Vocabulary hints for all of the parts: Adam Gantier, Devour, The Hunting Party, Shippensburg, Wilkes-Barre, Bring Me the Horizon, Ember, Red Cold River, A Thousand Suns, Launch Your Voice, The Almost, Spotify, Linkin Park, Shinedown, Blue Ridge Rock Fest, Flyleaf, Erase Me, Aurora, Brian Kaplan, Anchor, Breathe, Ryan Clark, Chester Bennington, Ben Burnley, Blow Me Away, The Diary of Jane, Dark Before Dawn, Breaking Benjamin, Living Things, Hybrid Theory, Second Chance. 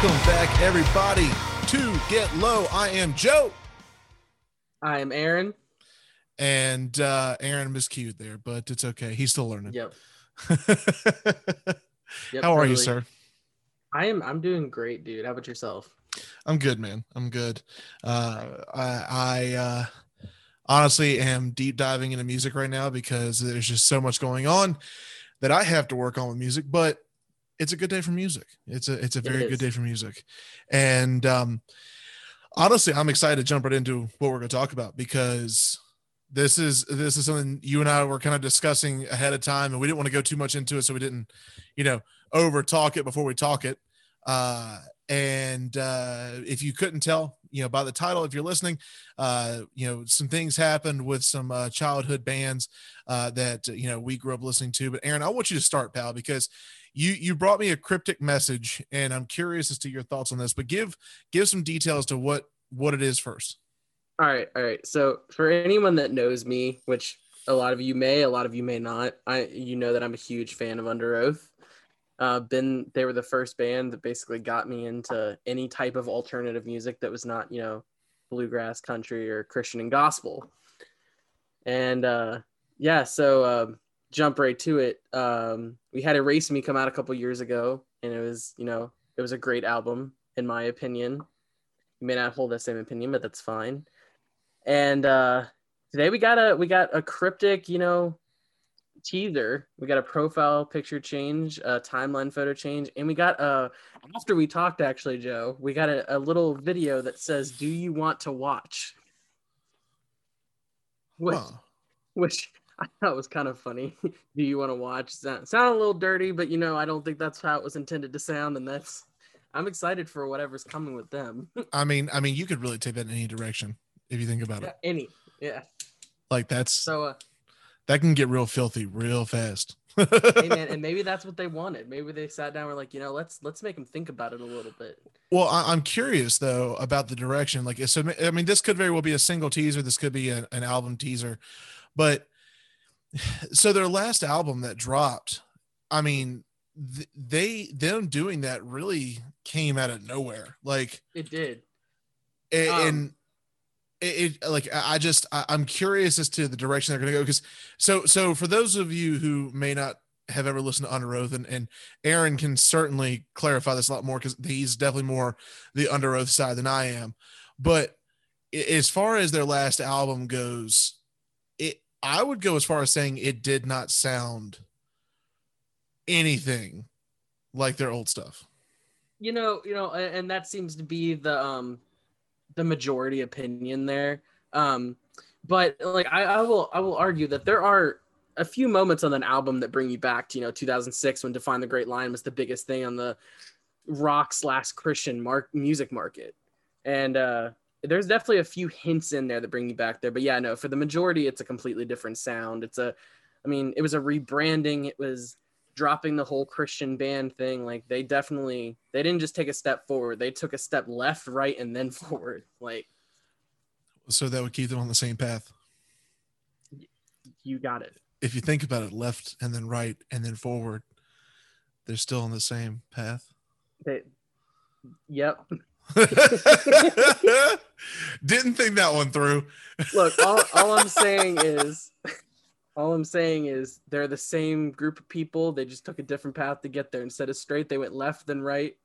Welcome back, everybody, to Get Low. I am Joe. I am Aaron. And Aaron miscued there, but it's okay. He's still learning. Yep. How are you, sir? I'm doing great, dude. How about yourself? I'm good, man. I'm good. I honestly am deep diving into music right now because there's just so much going on that I have to work on with music, but it's a good day for music. It's a very good day for music. And honestly, I'm excited to jump right into what we're going to talk about because this is something you and I were kind of discussing ahead of time, and we didn't want to go too much into it, so we didn't, over talk it before we talk it. And if you couldn't tell, by the title, if you're listening, some things happened with some childhood bands that, we grew up listening to. But Aaron, I want you to start, pal, because you brought me a cryptic message, and I'm curious as to your thoughts on this, but give some details to what it is first. All right. So for anyone that knows me, which a lot of you may, not, that I'm a huge fan of Underoath. They were the first band that basically got me into any type of alternative music that was not, bluegrass, country, or Christian and gospel. And jump right to it. We had Erase Me come out a couple years ago, and it was a great album, in my opinion. You may not hold that same opinion, but that's fine. And today we got a cryptic, teaser. We got a profile picture change, a timeline photo change, and we got after we talked, actually, Joe, we got a little video that says, "Do you want to watch?" Which I thought was kind of funny. Do you want to watch? Sound a little dirty, but I don't think that's how it was intended to sound, and I'm excited for whatever's coming with them. I mean, you could really take that in any direction if you think about it. Any, yeah. Like that's so. That can get real filthy real fast. Hey man, and maybe that's what they wanted. Maybe they sat down and were like, let's make them think about it a little bit. Well, I'm curious though about the direction. Like, so I mean, this could very well be a single teaser. This could be an album teaser, but so their last album that dropped, I mean, them doing that really came out of nowhere. Like it did. I'm curious as to the direction they're going to go. Cause so for those of you who may not have ever listened to Underoath, and Aaron can certainly clarify this a lot more, cause he's definitely more the Underoath side than I am. But as far as their last album goes, I would go as far as saying it did not sound anything like their old stuff. And that seems to be the majority opinion there. But like, I will argue that there are a few moments on an album that bring you back to, 2006, when Define the Great Line was the biggest thing on the rock/Christian music market. And, there's definitely a few hints in there that bring you back there, but for the majority, it's a completely different sound. It was a rebranding. It was dropping the whole Christian band thing. Like they didn't just take a step forward. They took a step left, right, and then forward. Like, so that would keep them on the same path. You got it. If you think about it, left and then right and then forward, they're still on the same path. Yep. Didn't think that one through. Look, all I'm saying is they're the same group of people. They just took a different path to get there. Instead of straight, they went left then right.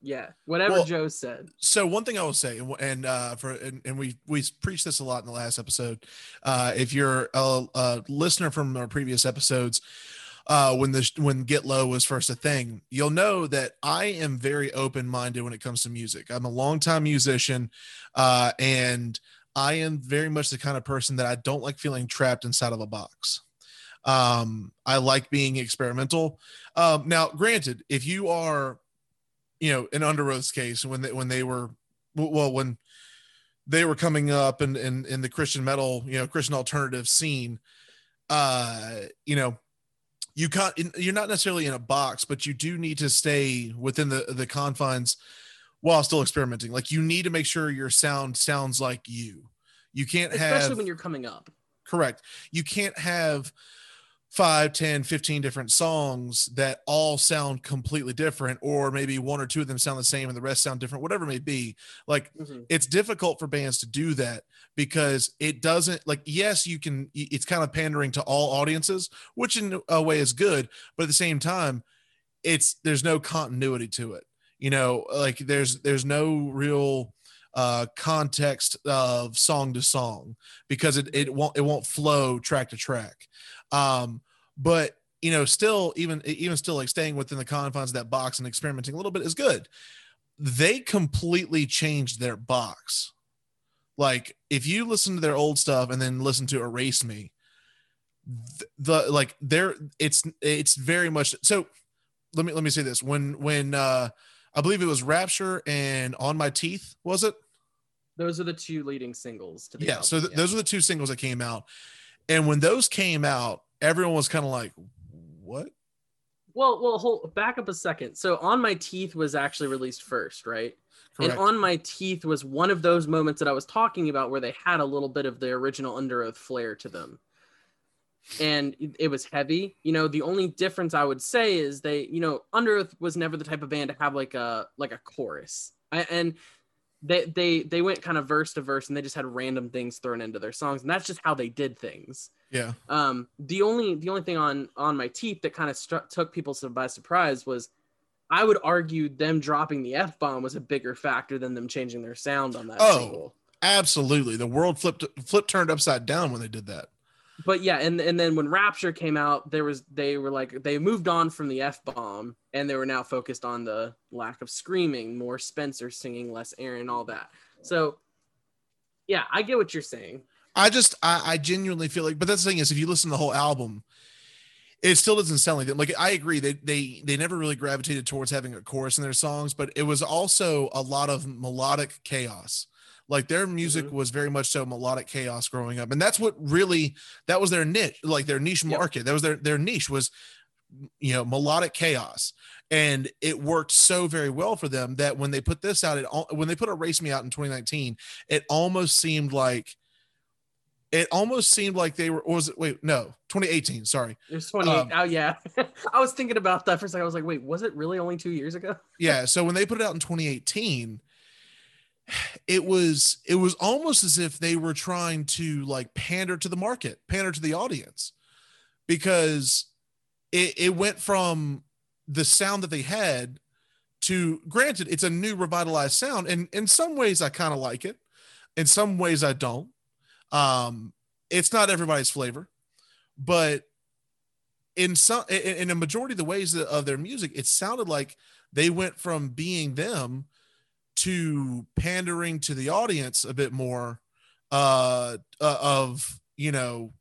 Yeah, whatever Joe said. So one thing I will say, and we preached this a lot in the last episode. If you're a listener from our previous episodes, when Get Low was first a thing, you'll know that I am very open-minded when it comes to music. I'm a longtime musician, and I am very much the kind of person that I don't like feeling trapped inside of a box. I like being experimental. Now, granted, if you are, in Underoath's case, when they were coming up in the Christian metal, Christian alternative scene, you're not necessarily in a box, but you do need to stay within the confines while still experimenting. Like you need to make sure your sound sounds like you. You can't especially when you're coming up. Correct. You can't have 5, 10, 15 different songs that all sound completely different, or maybe one or two of them sound the same and the rest sound different, whatever it may be. Like, it's difficult for bands to do that because it doesn't, like, yes, you can, it's kind of pandering to all audiences, which in a way is good, but at the same time, it's, there's no continuity to it. You know, like there's no real context of song to song because it won't flow track to track. But you know, still, even still, like staying within the confines of that box and experimenting a little bit is good. They completely changed their box. Like if you listen to their old stuff and then listen to Erase Me, it's very much so. Let me say this. When I believe it was Rapture and On My Teeth, was it? Those are the two leading singles to the album. So those are the two singles that came out. And when those came out, everyone was kind of like, what? Well, hold back up a second. So On My Teeth was actually released first, right? Correct. And On My Teeth was one of those moments that I was talking about where they had a little bit of the original Underoath flair to them. And it was heavy. You know, the only difference I would say is they, you know, Underoath was never the type of band to have like a chorus. And they went kind of verse to verse, and they just had random things thrown into their songs, and that's just how they did things. Yeah. The only thing on My Teeth that kind of took people by surprise was, I would argue, them dropping the F-bomb was a bigger factor than them changing their sound on that single. Absolutely. The world turned upside down when they did that. But yeah, and then when Rapture came out, they moved on from the F-bomb, and they were now focused on the lack of screaming, more Spencer singing, less Aaron, all that. So yeah, I get what you're saying. I genuinely feel like, but that's the thing is, if you listen to the whole album, it still doesn't sound like them. Like, I agree, they never really gravitated towards having a chorus in their songs, but it was also a lot of melodic chaos. Like, their music was very much so melodic chaos growing up. And that's what really, that was their niche, like their niche market. That was their niche was, you know, melodic chaos. And it worked so very well for them that when they put this out, when they put Erase Me out in 2019, it almost seemed like they were, 2018, sorry. It was 2018. I was thinking about that for a second. I was like, wait, was it really only 2 years ago? Yeah. So when they put it out in 2018, it was almost as if they were trying to like pander to the market, pander to the audience, because it went from the sound that they had to, granted, it's a new revitalized sound. And in some ways I kind of like it. In some ways I don't. It's not everybody's flavor, but in a majority of the ways of their music, it sounded like they went from being them to pandering to the audience a bit more, of, you know,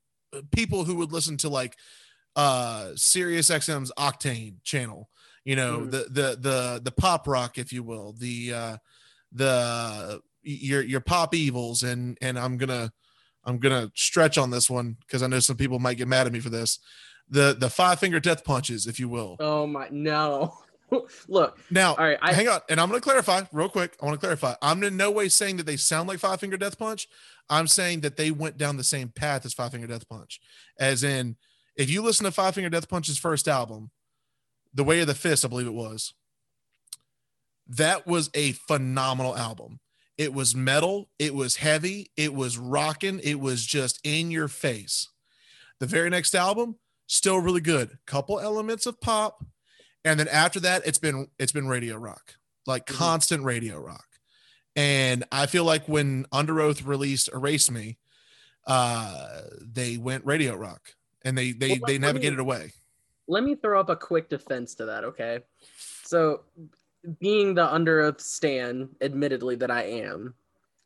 people who would listen to like Sirius XM's Octane channel, you know, the pop rock, if you will, your Pop Evils, and I'm gonna stretch on this one because I know some people might get mad at me for this, the Five Finger Death Punches, if you will. Oh my, no. Look, now, all right, hang on, and I'm going to clarify real quick. I want to clarify. I'm in no way saying that they sound like Five Finger Death Punch. I'm saying that they went down the same path as Five Finger Death Punch. As in, if you listen to Five Finger Death Punch's first album, The Way of the Fist, I believe it was, that was a phenomenal album. It was metal. It was heavy. It was rocking. It was just in your face. The very next album, still really good. Couple elements of pop. And then after that, it's been radio rock, like constant radio rock. And I feel like when Underoath released Erase Me, they went radio rock, and they navigated away. Let me throw up a quick defense to that, okay? So, being the Underoath stan, admittedly that I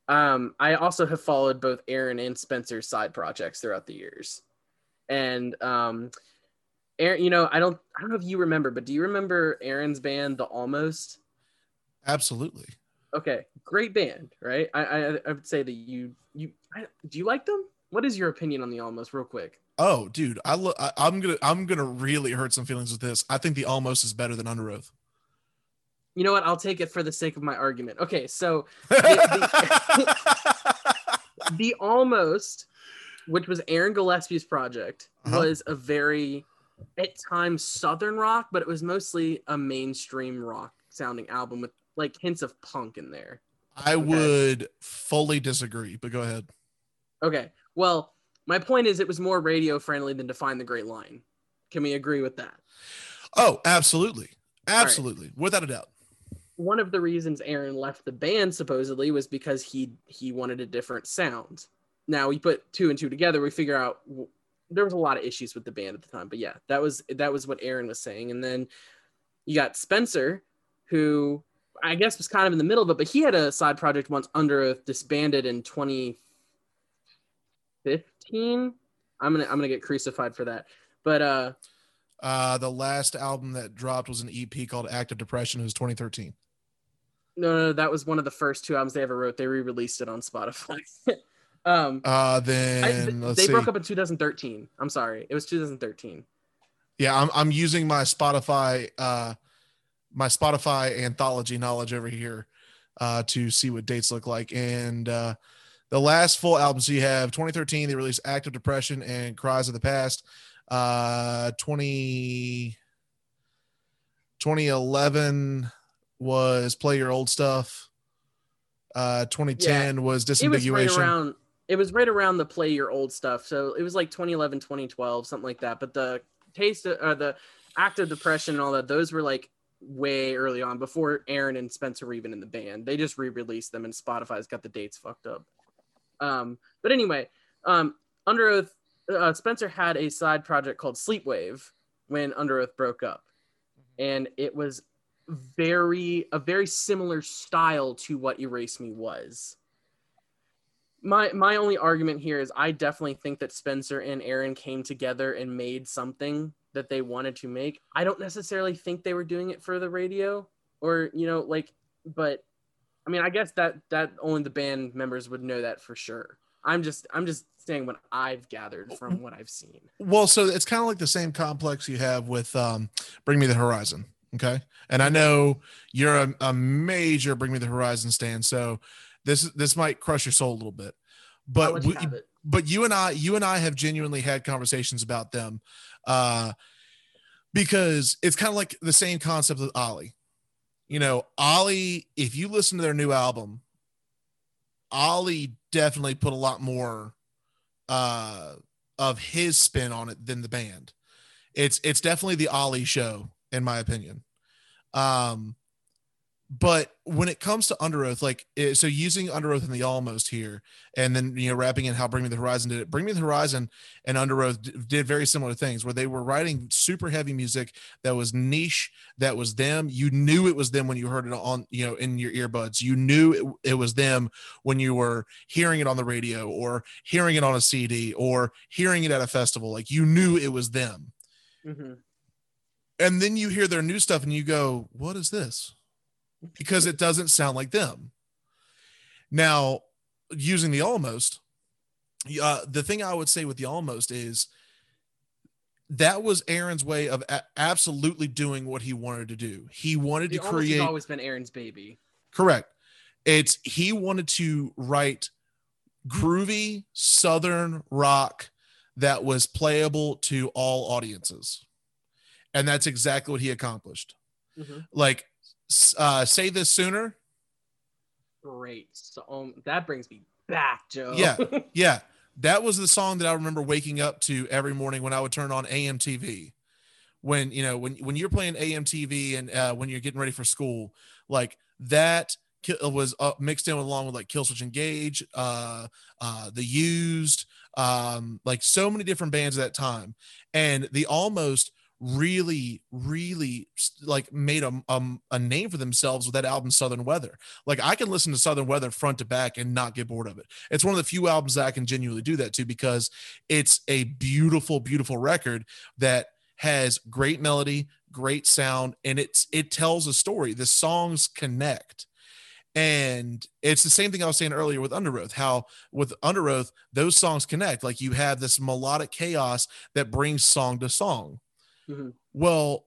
am, I also have followed both Aaron and Spencer's side projects throughout the years, and Aaron, you know, I don't know if you remember, but do you remember Aaron's band, The Almost? Absolutely. Okay, great band, right? I would say that you do you like them? What is your opinion on The Almost, real quick? Oh, dude, I'm gonna really hurt some feelings with this. I think The Almost is better than Underoath. You know what? I'll take it for the sake of my argument. Okay, so the Almost which was Aaron Gillespie's project, was a very, at times, Southern rock, but it was mostly a mainstream rock sounding album with like hints of punk in there. I would fully disagree, but go ahead. Okay. Well, my point is it was more radio friendly than Define the Great Line. Can we agree with that? Oh, absolutely. Absolutely. Right. Without a doubt. One of the reasons Aaron left the band supposedly was because he wanted a different sound. Now we put two and two together. We figure out there was a lot of issues with the band at the time, but yeah, that was what Aaron was saying. And then you got Spencer, who I guess was kind of in the middle of it, but he had a side project once Underoath disbanded in 2015. I'm gonna get crucified for that, but the last album that dropped was an EP called Active Depression. It was 2013. No, that was one of the first two albums they ever wrote. They re-released it on Spotify. They broke up in 2013. I'm sorry, it was 2013. Yeah, I'm using my Spotify anthology knowledge over here to see what dates look like. And the last full albums you have, 2013, they released Active Depression and Cries of the Past. 2011 was Play Your Old Stuff. 2010 was Disambiguation. It was right around the Play Your Old Stuff. So it was like 2011, 2012, something like that. But the taste of, the Active Depression and all that, those were like way early on before Aaron and Spencer were even in the band. They just re-released them and Spotify's got the dates fucked up. But anyway, Underoath, Spencer had a side project called Sleepwave when Underoath broke up. And it was a very similar style to what Erase Me was. My only argument here is I definitely think that Spencer and Aaron came together and made something that they wanted to make. I don't necessarily think they were doing it for the radio or, but I mean, I guess that only the band members would know that for sure. I'm just saying what I've gathered from what I've seen. Well, so it's kind of like the same complex you have with Bring Me the Horizon. Okay. And I know you're a major Bring Me the Horizon stan, so this might crush your soul a little bit, but you and I have genuinely had conversations about them because it's kind of like the same concept with Ollie. Ollie, if you listen to their new album, Ollie definitely put a lot more of his spin on it than the band. It's definitely the Ollie show, in my opinion. But when it comes to Underoath, so using Underoath and the Almost here, and then wrapping in how Bring Me the Horizon did it. Bring Me the Horizon and Underoath did very similar things, where they were writing super heavy music that was niche, that was them. You knew it was them when you heard it on, in your earbuds. You knew it was them when you were hearing it on the radio or hearing it on a CD or hearing it at a festival. You knew it was them. Mm-hmm. And then you hear their new stuff and you go, "What is this?" Because it doesn't sound like them. Now, using the Almost, the thing I would say with the Almost is that was Aaron's way of absolutely doing what he wanted to do. He wanted to create. It's always been Aaron's baby. Correct. He wanted to write groovy Southern rock that was playable to all audiences, and that's exactly what he accomplished. Mm-hmm. Say This Sooner. Great. So that brings me back, Joe. Yeah. That was the song that I remember waking up to every morning when I would turn on AM TV. When, when you're playing AM TV and when you're getting ready for school, that was mixed in along with Killswitch Engage, The Used, so many different bands at that time. And the Almost really, really made a name for themselves with that album, Southern Weather. I can listen to Southern Weather front to back and not get bored of it. It's one of the few albums that I can genuinely do that to, because it's a beautiful, beautiful record that has great melody, great sound, and it tells a story. The songs connect. And it's the same thing I was saying earlier with Underoath, how with Underoath, those songs connect. You have this melodic chaos that brings song to song. Mm-hmm. Well,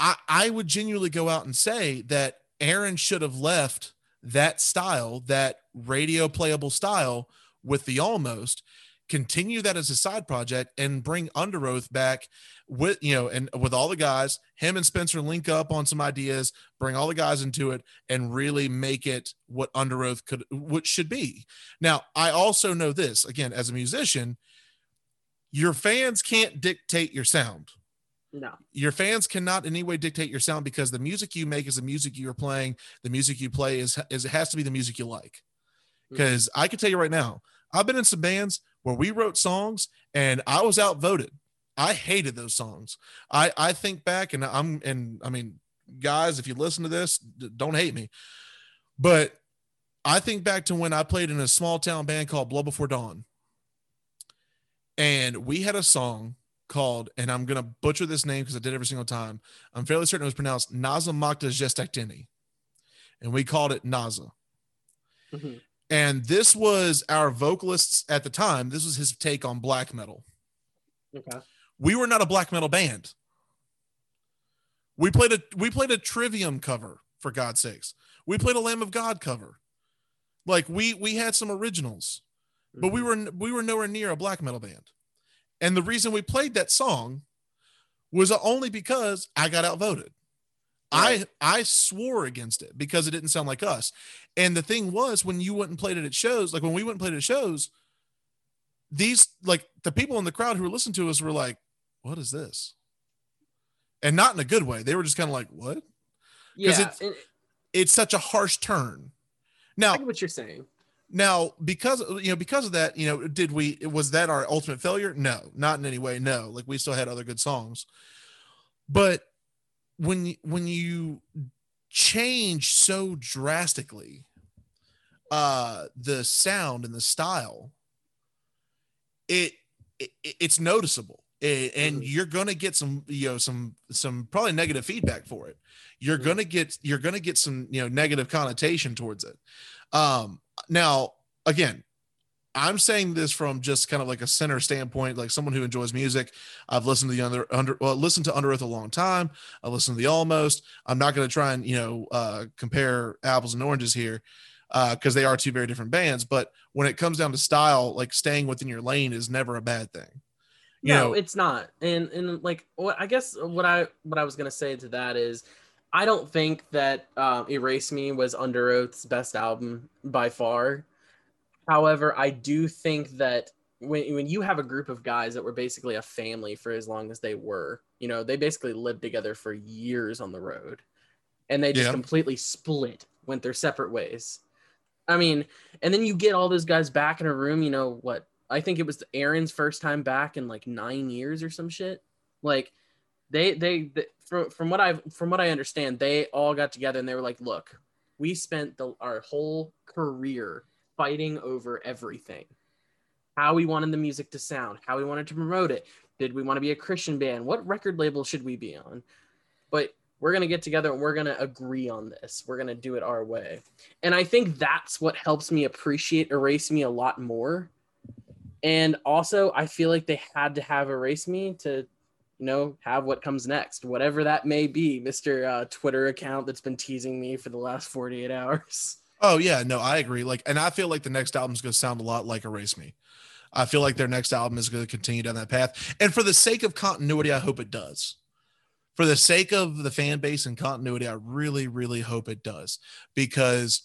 I would genuinely go out and say that Aaron should have left that style, that radio playable style, with the Almost, continue that as a side project and bring Underoath back with, you know, and with all the guys, him and Spencer link up on some ideas, bring all the guys into it and really make it what Underoath could, what should be. Now, I also know this, again, as a musician, your fans can't dictate your sound. No, your fans cannot in any way dictate your sound, because the music you make is the music you're playing. The music you play is it has to be the music you like. Because I can tell you right now, I've been in some bands where we wrote songs and I was outvoted. I hated those songs. I think back and I mean, guys, if you listen to this, don't hate me. But I think back to when I played in a small town band called Blow Before Dawn. And we had a song called, and I'm going to butcher this name because I did every single time. I'm fairly certain it was pronounced Naza Makta Gestakteni. And we called it Naza. Mm-hmm. And this was our vocalist's at the time. This was his take on black metal. Okay. We were not a black metal band. We played a Trivium cover, for God's sakes. We played a Lamb of God cover. Like we had some originals, but we were nowhere near a black metal band. And the reason we played that song was only because I got outvoted. Right. I swore against it because it didn't sound like us. And the thing was, when you went and played it at shows, like when we went and played it at shows, these, like the people in the crowd who were listening to us were like, what is this? And not in a good way. They were just kind of like, what? Yeah. It's such a harsh turn. Now, I get what you're saying. Now, because of that, you know, was that our ultimate failure? No, not in any way. No, like we still had other good songs, but when you change so drastically, the sound and the style, it's noticeable, and you're going to get some, you know, some probably negative feedback for it. You're going to get some, you know, negative connotation towards it. Now, again, I'm saying this from just kind of like a center standpoint, like someone who enjoys music. I've listened to listened to Underoath a long time. I listened to The Almost. I'm not going to try and, you know, compare apples and oranges here, because they are two very different bands. But when it comes down to style, like staying within your lane is never a bad thing. No, it's not. And like, I guess what I was going to say to that is, I don't think that Erase Me was Underoath's best album by far. However, I do think that when you have a group of guys that were basically a family for as long as they were, you know, they basically lived together for years on the road, and they just completely split, went their separate ways. I mean, and then you get all those guys back in a room, you know what? I think it was Aaron's first time back in like 9 years or some shit. Like they From what I understand, they all got together and they were like, "Look, we spent our whole career fighting over everything. How we wanted the music to sound, how we wanted to promote it. Did we want to be a Christian band? What record label should we be on? But we're going to get together and we're going to agree on this. We're going to do it our way." And I think that's what helps me appreciate Erase Me a lot more. And also, I feel like they had to have Erase Me to, you know, have what comes next, whatever that may be, Mr. Twitter account that's been teasing me for the last 48 hours. Oh yeah, no, I agree. Like, and I feel like the next album is going to sound a lot like Erase Me. I feel like their next album is going to continue down that path. And for the sake of continuity, I hope it does. For the sake of the fan base and continuity, I really, really hope it does. Because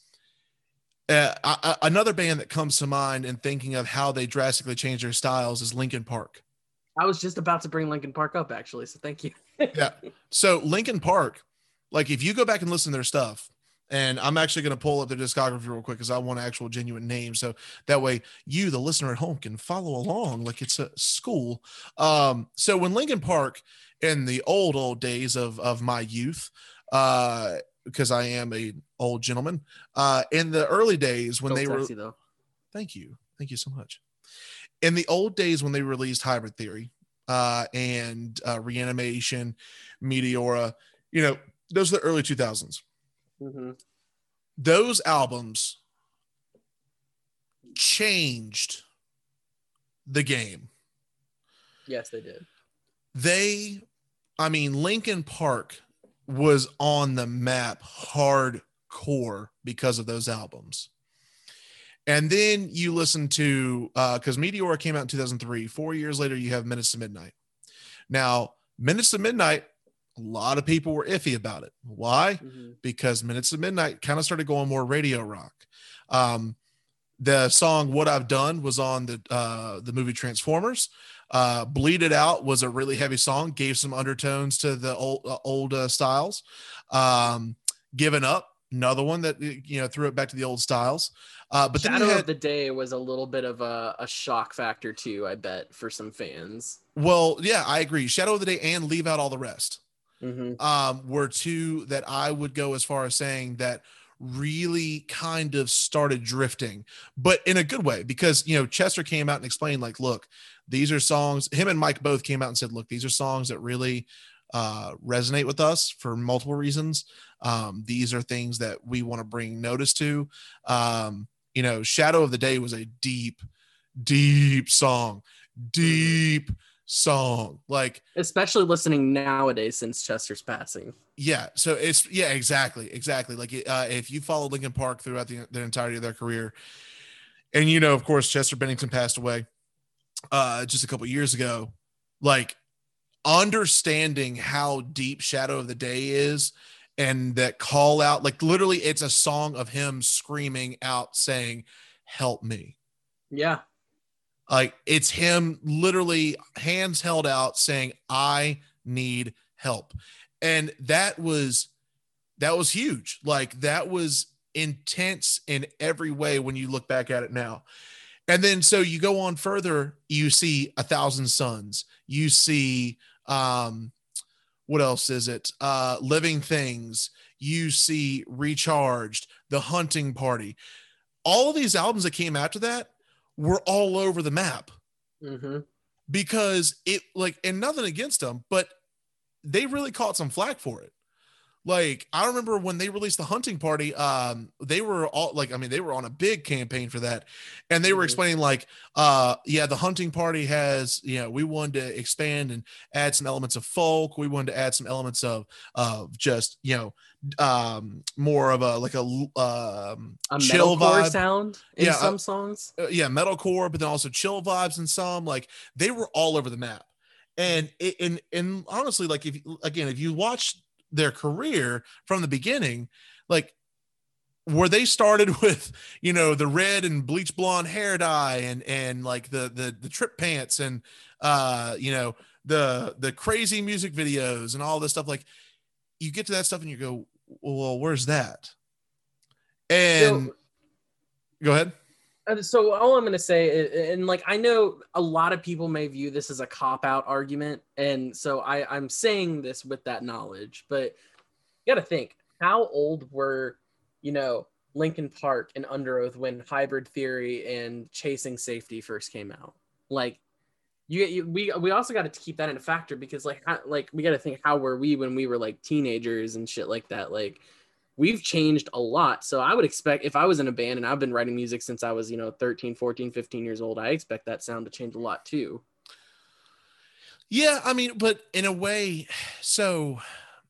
another band that comes to mind in thinking of how they drastically change their styles is Linkin Park. I was just about to bring Linkin Park up, actually, so thank you. Yeah. So Linkin Park, like if you go back and listen to their stuff, and I'm actually going to pull up their discography real quick because I want actual genuine names, so that way you, the listener at home, can follow along like it's a school. So when Linkin Park, in the old days of my youth, because I am an old gentleman, in the early days when though. Thank you so much. In the old days when they released Hybrid Theory and Reanimation, Meteora, you know, those are the early 2000s. Mm-hmm. Those albums changed the game. Yes, they did. Linkin Park was on the map hardcore because of those albums. And then you listen to, because Meteora came out in 2003. 4 years later, you have Minutes to Midnight. Now, Minutes to Midnight, a lot of people were iffy about it. Why? Mm-hmm. Because Minutes to Midnight kind of started going more radio rock. The song What I've Done was on the movie Transformers. Bleed It Out was a really heavy song, gave some undertones to the old styles. Given Up, another one that, you know, threw it back to the old styles. But Shadow of the Day was a little bit of a shock factor too, I bet, for some fans. Well, yeah, I agree. Shadow of the Day and Leave Out All the Rest were two that I would go as far as saying that really kind of started drifting, but in a good way, because, you know, Chester came out and explained, like, look, these are songs — him and Mike both came out and said, look, these are songs that really resonate with us for multiple reasons. These are things that we want to bring notice to. You know, Shadow of the Day was a deep song, like, especially listening nowadays since Chester's passing. Yeah, so it's, yeah, exactly. Like, if you follow Linkin Park throughout the entirety of their career, and, you know, of course, Chester Bennington passed away just a couple years ago, like, understanding how deep Shadow of the Day is, and that call out, like, literally it's a song of him screaming out saying, help me. Yeah. Like, it's him literally hands held out saying, I need help. And that was huge. Like, that was intense in every way when you look back at it now. And then, so you go on further, you see A Thousand Suns, you see, what else is it? Living Things, you see Recharged, The Hunting Party. All of these albums that came after that were all over the map because it, like, and nothing against them, but they really caught some flack for it. Like, I remember when they released The Hunting Party, they were all like, I mean, they were on a big campaign for that. And they were explaining, like, yeah, The Hunting Party has, you know, we wanted to expand and add some elements of folk. We wanted to add some elements of just, you know, more of a, like a chill vibe sound in some songs. Yeah. Metalcore, but then also chill vibes in some. Like, they were all over the map. And honestly, like, if you watch their career from the beginning, like, where they started with, you know, the red and bleach blonde hair dye and like the trip pants and, you know, the crazy music videos and all this stuff. Like, you get to that stuff and you go, well, where's that? And so, go ahead. So all I'm going to say is, and, like, I know a lot of people may view this as a cop-out argument, and so I'm saying this with that knowledge, but you got to think, how old were, you know, Linkin Park and Underoath when Hybrid Theory and Chasing Safety first came out? Like, we also got to keep that in a factor, because, like, we got to think, how were we when we were, like, teenagers and shit like that? Like, we've changed a lot. So I would expect, if I was in a band and I've been writing music since I was, you know, 13, 14, 15 years old, I expect that sound to change a lot too. Yeah. I mean, but in a way, so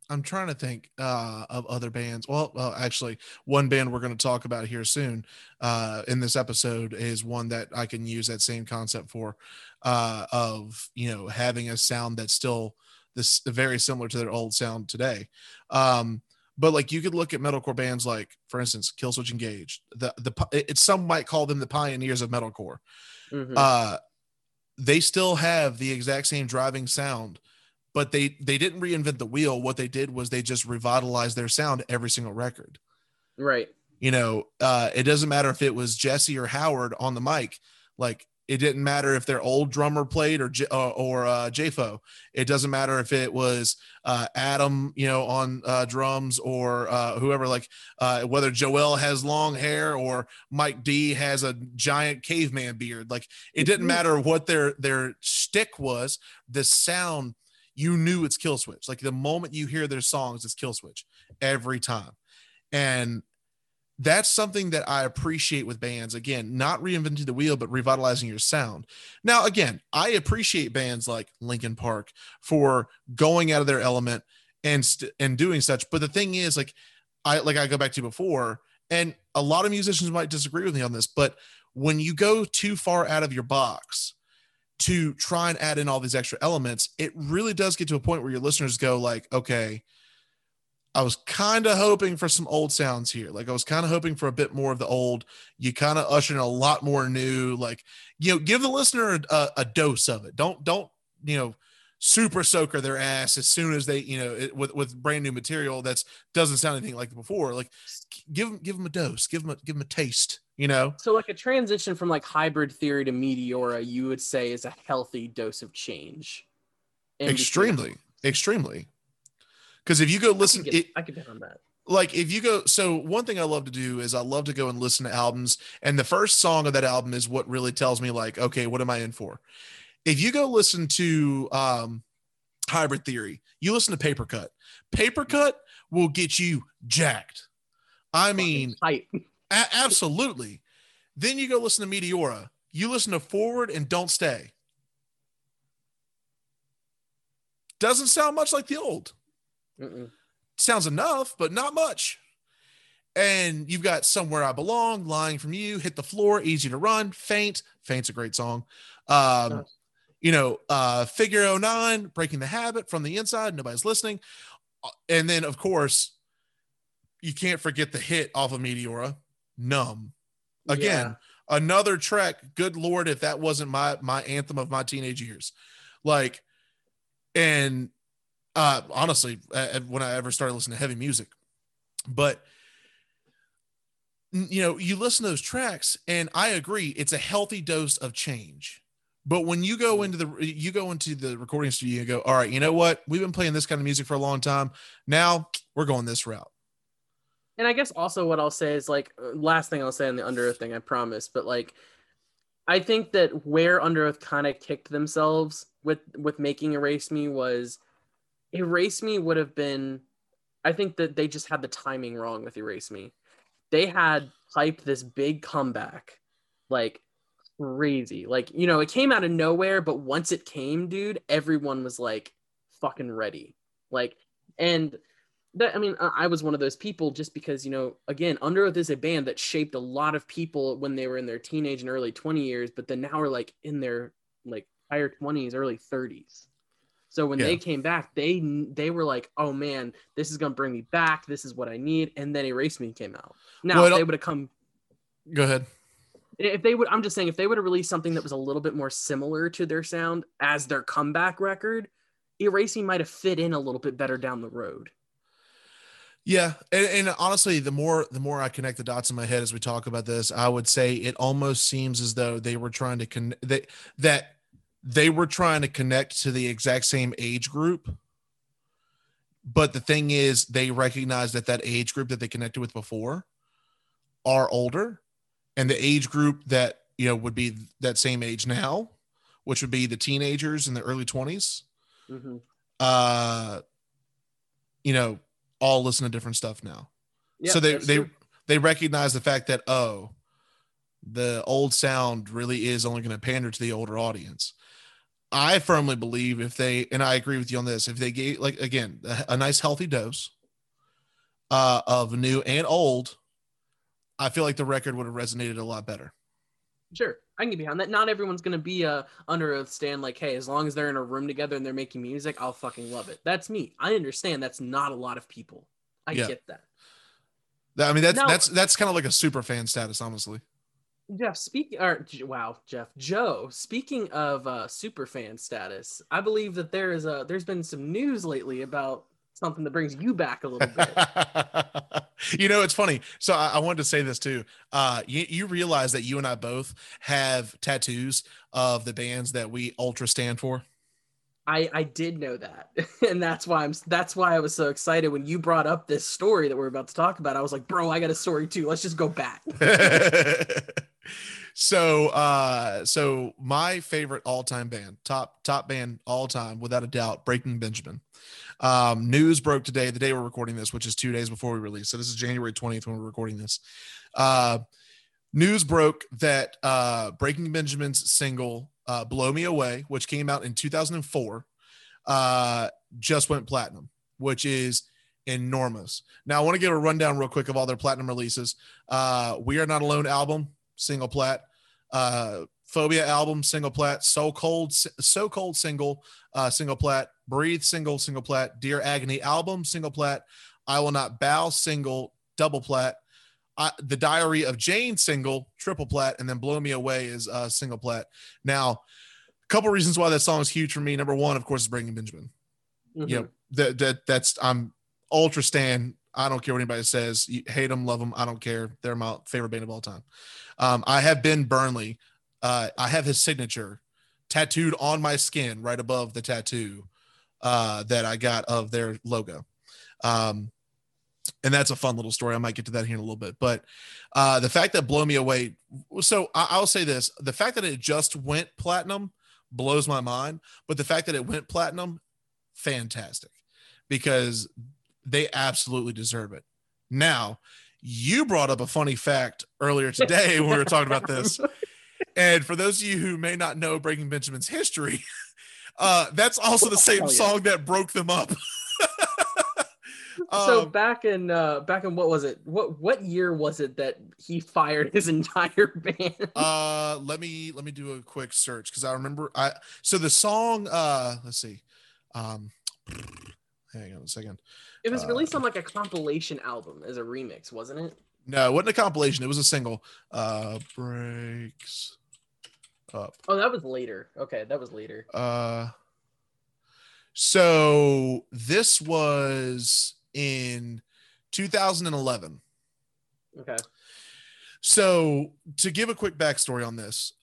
I'm trying to think of other bands. Well, actually, one band we're going to talk about here soon in this episode is one that I can use that same concept for, of, you know, having a sound that's still this very similar to their old sound today. But, like, you could look at metalcore bands like, for instance, Killswitch Engage. Some might call them the pioneers of metalcore. Mm-hmm. They still have the exact same driving sound, but they didn't reinvent the wheel. What they did was they just revitalized their sound every single record. Right. You know, it doesn't matter if it was Jesse or Howard on the mic. Like, it didn't matter if their old drummer played or JFO. It doesn't matter if it was Adam, you know, on drums or whoever, like, whether Joel has long hair or Mike D has a giant caveman beard. Like, it didn't matter what their shtick was. The sound, you knew it's Killswitch. Like, the moment you hear their songs, it's Killswitch every time. And that's something that I appreciate with bands. Again, not reinventing the wheel, but revitalizing your sound. Now, again, I appreciate bands like Linkin Park for going out of their element and doing such. But the thing is, like I go back to before, and a lot of musicians might disagree with me on this, but when you go too far out of your box to try and add in all these extra elements, it really does get to a point where your listeners go like, okay, I was kind of hoping for some old sounds here. Like I was kind of hoping for a bit more of the old. You kind of usher in a lot more new, like, you know, give the listener a dose of it. Don't, you know, super soaker their ass as soon as they, you know, with brand new material that's doesn't sound anything like before. Like give them a dose, give them a taste, you know? So like a transition from like Hybrid Theory to Meteora, you would say is a healthy dose of change. Extremely. Because if you go listen, I could get on that. Like if you go, so one thing I love to do is I love to go and listen to albums, and the first song of that album is what really tells me like, okay, what am I in for? If you go listen to Hybrid Theory, you listen to Papercut. Papercut will get you jacked. I mean, absolutely. Then you go listen to Meteora. You listen to Forward and Don't Stay. Doesn't sound much like the old. Sounds enough, but not much. And you've got Somewhere I Belong, Lying From You, Hit the Floor, Easy to Run, Faint. Faint's a great song. You know, Figure 09, Breaking the Habit, From the Inside, Nobody's Listening. And then, of course, you can't forget the hit off of Meteora, Numb. Again, yeah. Another track. Good Lord, if that wasn't my anthem of my teenage years. Like, and honestly, when I ever started listening to heavy music, but you know, you listen to those tracks, and I agree, it's a healthy dose of change. But when you go into the recording studio and go, all right, you know what? We've been playing this kind of music for a long time. Now we're going this route. And I guess also what I'll say is like, last thing I'll say on the Underoath thing, I promise. But like, I think that where Underoath kind of kicked themselves with making Erase Me was Erase Me would have been, I think that they just had the timing wrong with Erase Me. They had hyped this big comeback, like, crazy. Like, you know, it came out of nowhere, but once it came, dude, everyone was like fucking ready. Like, and that, I mean, I was one of those people just because, you know, again, Underoath is a band that shaped a lot of people when they were in their teenage and early 20 years, but then now are like in their like higher 20s, early 30s. So when they came back, they were like, oh man, this is going to bring me back. This is what I need. And then Erase Me came out. Now, if they would have come. Go ahead. I'm just saying, if they would have released something that was a little bit more similar to their sound as their comeback record, Erase Me might have fit in a little bit better down the road. Yeah. And honestly, the more I connect the dots in my head as we talk about this, I would say it almost seems as though they were trying to connect to the exact same age group. But the thing is, they recognize that age group that they connected with before are older. And the age group that, you know, would be that same age now, which would be the teenagers in the early 20s, you know, all listen to different stuff now. Yeah, so they recognize the fact that, oh, the old sound really is only going to pander to the older audience. I firmly believe and I agree with you on this, if they gave, like, again, a nice healthy dose of new and old, I feel like the record would have resonated a lot better. Sure. I can get behind that. Not everyone's going to be a Underoath stand like, hey, as long as they're in a room together and they're making music, I'll fucking love it. That's me. I understand that's not a lot of people. I get that. I mean, that's kind of like a super fan status, honestly. Jeff, speaking of super fan status, I believe that there's been some news lately about something that brings you back a little bit. You know, it's funny. So I wanted to say this too. You realize that you and I both have tattoos of the bands that we ultra stand for. I did know that. And that's why I was so excited when you brought up this story that we're about to talk about. I was like, bro, I got a story too. Let's just go back. So my favorite all-time band, top band all time, without a doubt, Breaking Benjamin. News broke today, the day we're recording this, which is 2 days before we release. So this is January 20th when we're recording this. News broke that Breaking Benjamin's single Blow Me Away, which came out in 2004, just went platinum, which is enormous. Now I want to give a rundown real quick of all their platinum releases. We Are Not Alone album, single plat. Phobia album, single plat. So Cold single, single plat. Breathe single, single plat. Dear Agony album, single plat. I Will Not Bow single, double plat. The Diary of Jane single, triple plat. And then Blow Me Away is single plat. Now, a couple reasons why that song is huge for me. Number one, of course, is Breaking Benjamin. Mm-hmm. You know, that's I'm ultra stan. I don't care what anybody says. You hate them, love them, I don't care. They're my favorite band of all time. I have Ben Burnley. I have his signature tattooed on my skin right above the tattoo that I got of their logo. And that's a fun little story. I might get to that here in a little bit. But the fact that Blow Me Away. So I'll say this. The fact that it just went platinum blows my mind. But the fact that it went platinum, fantastic. Because they absolutely deserve it. Now, you brought up a funny fact earlier today when we were talking about this. And for those of you who may not know Breaking Benjamin's history, that's also the same song that broke them up. So back in what was it? What year was it that he fired his entire band? Let me do a quick search because I remember so the song let's see. Hang on a second. It was released on like a compilation album as a remix, wasn't it? No, it wasn't a compilation. It was a single. Breaks Up. Oh, that was later. Okay, that was later. So this was in 2011. Okay. So to give a quick backstory on this,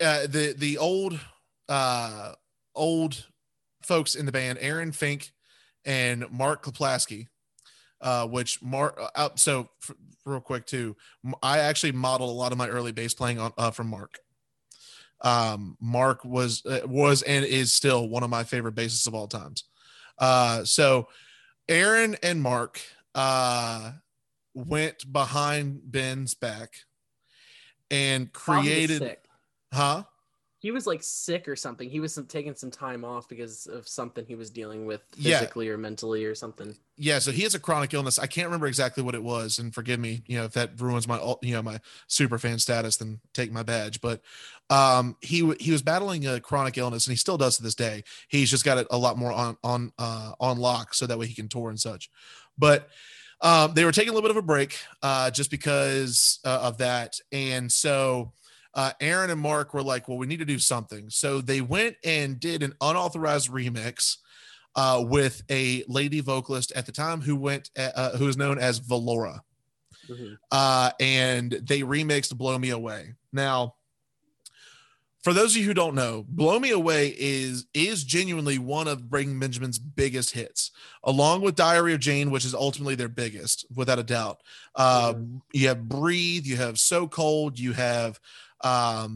the old folks in the band, Aaron Fink and Mark Kaplaski. Which Mark, so real quick too, I actually modeled a lot of my early bass playing on from Mark. Mark was and is still one of my favorite bassists of all times. So Aaron and Mark went behind Ben's back and created, He was like sick or something. He was taking some time off because of something he was dealing with physically or mentally or something. Yeah. So he has a chronic illness. I can't remember exactly what it was. And forgive me, if that ruins my, my super fan status, then take my badge. But he was battling a chronic illness and he still does to this day. He's just got it a lot more on lock. So that way he can tour and such. But they were taking a little bit of a break just because of that. And so Aaron and Mark were like, well, we need to do something. So they went and did an unauthorized remix with a lady vocalist at the time who was known as Valora. Mm-hmm. And they remixed Blow Me Away. Now, for those of you who don't know, Blow Me Away is genuinely one of Breaking Benjamin's biggest hits, along with Diary of Jane, which is ultimately their biggest, without a doubt. You have Breathe, you have So Cold, you have... I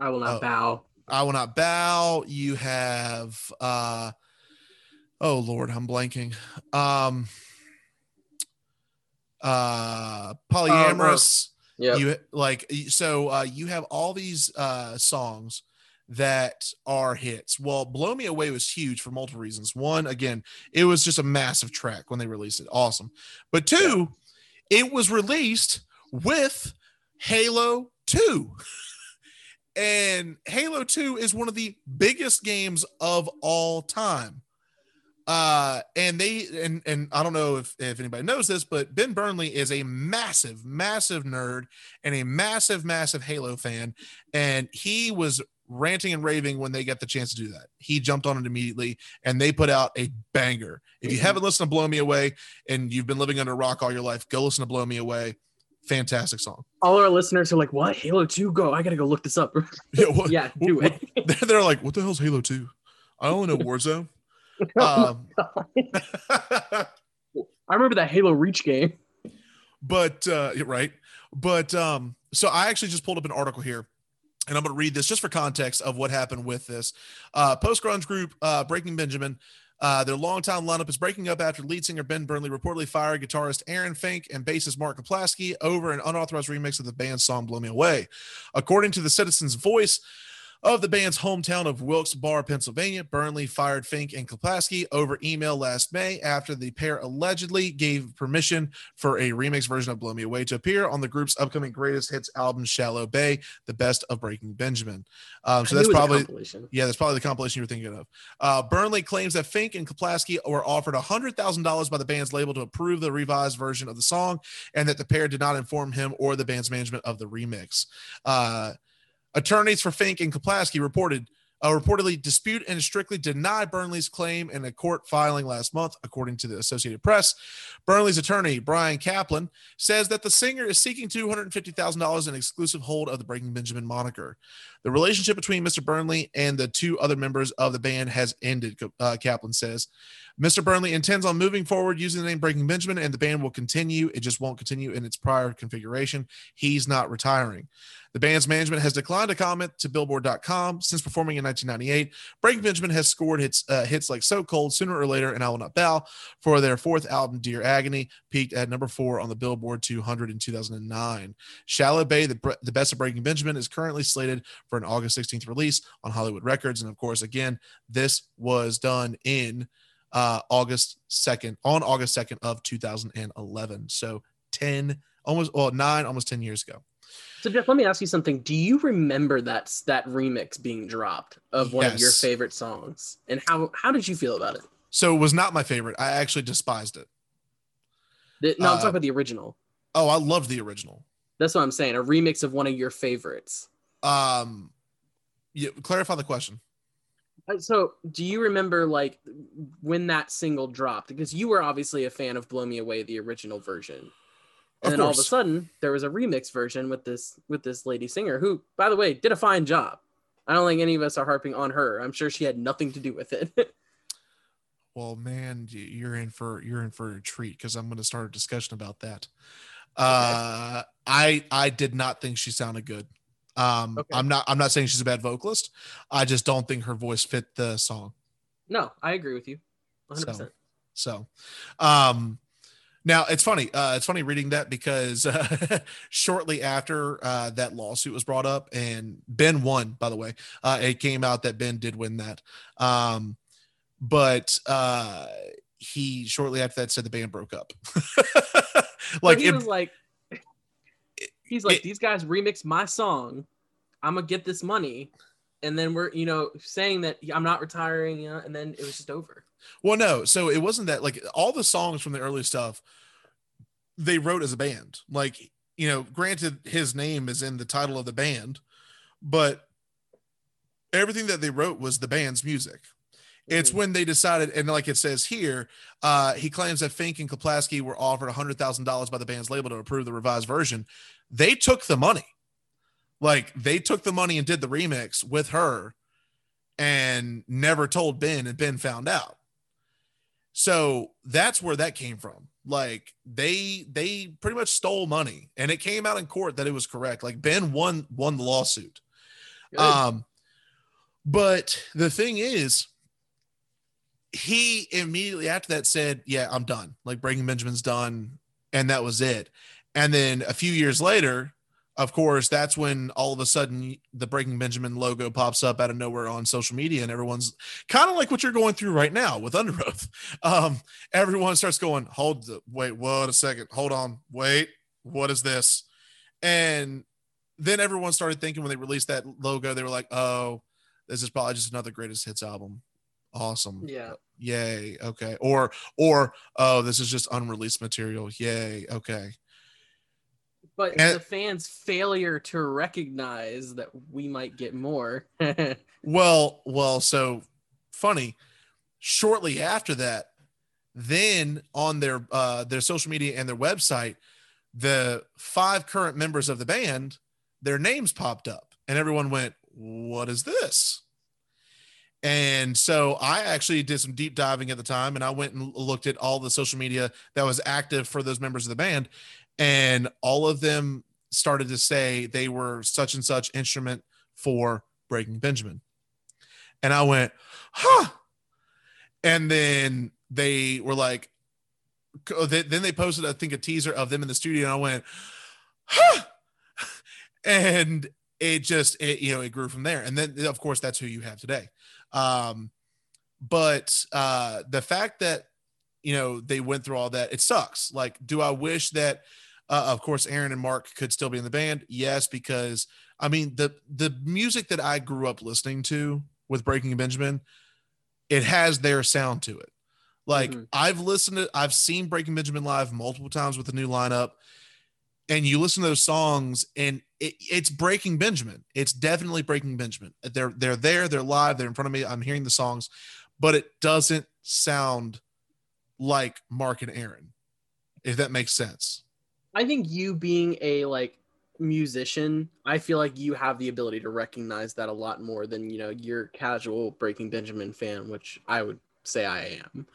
Will Not Bow. I Will Not Bow. You have oh Lord, I'm blanking. Polyamorous. Yeah. You have all these songs that are hits. Well, Blow Me Away was huge for multiple reasons. One, again, it was just a massive track when they released it. Awesome. But two, it was released with Halo 2. And Halo 2 is one of the biggest games of all time. And I don't know if anybody knows this, but Ben Burnley is a massive, massive nerd and a massive, massive Halo fan. And he was ranting and raving when they got the chance to do that. He jumped on it immediately and they put out a banger. If you haven't listened to Blow Me Away and you've been living under a rock all your life, go listen to Blow Me Away. Fantastic song. All our listeners are like, what? Halo 2? Go. I got to go look this up. Yeah, do it. They're like, what the hell's Halo 2? I only know Warzone. I remember that Halo Reach game. But, right. But, so I actually just pulled up an article here. And I'm going to read this just for context of what happened with this. Post-grunge group Breaking Benjamin. Their longtime lineup is breaking up after lead singer Ben Burnley reportedly fired guitarist Aaron Fink and bassist Mark Kaplaski over an unauthorized remix of the band's song Blow Me Away. According to the Citizen's Voice, of the band's hometown of Wilkes-Barre, Pennsylvania. Burnley fired Fink and Kaplaski over email last May after the pair allegedly gave permission for a remix version of Blow Me Away to appear on the group's upcoming greatest hits album, Shallow Bay, the best of Breaking Benjamin. So that's probably, that's probably the compilation you were thinking of. Burnley claims that Fink and Kaplaski were offered $100,000 by the band's label to approve the revised version of the song, and that the pair did not inform him or the band's management of the remix. Attorneys for Fink and Kaplaski reportedly dispute and strictly deny Burnley's claim in a court filing last month, according to the Associated Press. Burnley's attorney, Brian Kaplan, says that the singer is seeking $250,000 in exclusive hold of the Breaking Benjamin moniker. The relationship between Mr. Burnley and the two other members of the band has ended, Kaplan says. Mr. Burnley intends on moving forward using the name Breaking Benjamin, and the band will continue. It just won't continue in its prior configuration. He's not retiring. The band's management has declined to comment to Billboard.com. Since performing in 1998, Breaking Benjamin has scored hits like So Cold, Sooner or Later, and I Will Not Bow. For their fourth album, Dear Agony, peaked at number 4 on the Billboard 200 in 2009. Shallow Bay, the best of Breaking Benjamin, is currently slated for an August 16th release on Hollywood Records. And of course, again, this was done in August 2nd of 2011. So 9, almost 10 years ago. So Jeff, let me ask you something. Do you remember that remix being dropped of one of your favorite songs? And how did you feel about it? So it was not my favorite. I actually despised it. I'm talking about the original. Oh, I loved the original. That's what I'm saying. A remix of one of your favorites. Clarify the question. So do you remember like when that single dropped? Because you were obviously a fan of Blow Me Away, the original version. And then all of a sudden there was a remix version with this lady singer who, by the way, did a fine job. I don't think any of us are harping on her. I'm sure she had nothing to do with it. Well, man, you're in for a treat, because I'm going to start a discussion about that. Okay. I did not think she sounded good. Okay. I'm not saying she's a bad vocalist. I just don't think her voice fit the song. No, I agree with you 100%. So, now it's funny. It's funny reading that, because shortly after that lawsuit was brought up, and Ben won, by the way, it came out that Ben did win that. But he shortly after that said the band broke up. He's like, these guys remixed my song. I'm going to get this money. And then we're, saying that I'm not retiring. And then it was just over. Well, no. So it wasn't that, like, all the songs from the early stuff they wrote as a band. Like, granted, his name is in the title of the band, but everything that they wrote was the band's music. It's when they decided, and like it says here, he claims that Fink and Kaplaski were offered $100,000 by the band's label to approve the revised version. They took the money. Like, they took the money and did the remix with her and never told Ben, and Ben found out. So that's where that came from. Like, they pretty much stole money, and it came out in court that it was correct. Like, Ben won the lawsuit. Good. But the thing is, he immediately after that said, yeah, I'm done. Like, Breaking Benjamin's done. And that was it. And then a few years later, of course, that's when all of a sudden the Breaking Benjamin logo pops up out of nowhere on social media, and everyone's kind of like what you're going through right now with Underoath. Everyone starts going, wait, what is this? And then everyone started thinking, when they released that logo, they were like, oh, this is probably just another greatest hits album. Awesome. Yeah. Yay. Okay. Or, oh, this is just unreleased material. Yay. Okay. But the fans' failure to recognize that we might get more. well, so funny. Shortly after that, then on their social media and their website, the 5 current members of the band, their names popped up, and everyone went, "What is this?" And so I actually did some deep diving at the time, and I went and looked at all the social media that was active for those members of the band. And all of them started to say they were such and such instrument for Breaking Benjamin. And I went, huh. And then they were like, then they posted, I think, a teaser of them in the studio. And I went, huh. And it just, it grew from there. And then of course that's who you have today. But the fact that, they went through all that, it sucks. Like, do I wish that, of course, Aaron and Mark could still be in the band? Yes, because I mean, the music that I grew up listening to with Breaking Benjamin, it has their sound to it. Like, mm-hmm. I've seen Breaking Benjamin live multiple times with the new lineup, and you listen to those songs and it's Breaking Benjamin. It's definitely Breaking Benjamin. They're there, they're live, they're in front of me. I'm hearing the songs, but it doesn't sound like Mark and Aaron, if that makes sense. I think you being a musician, I feel like you have the ability to recognize that a lot more than, your casual Breaking Benjamin fan, which I would say I am.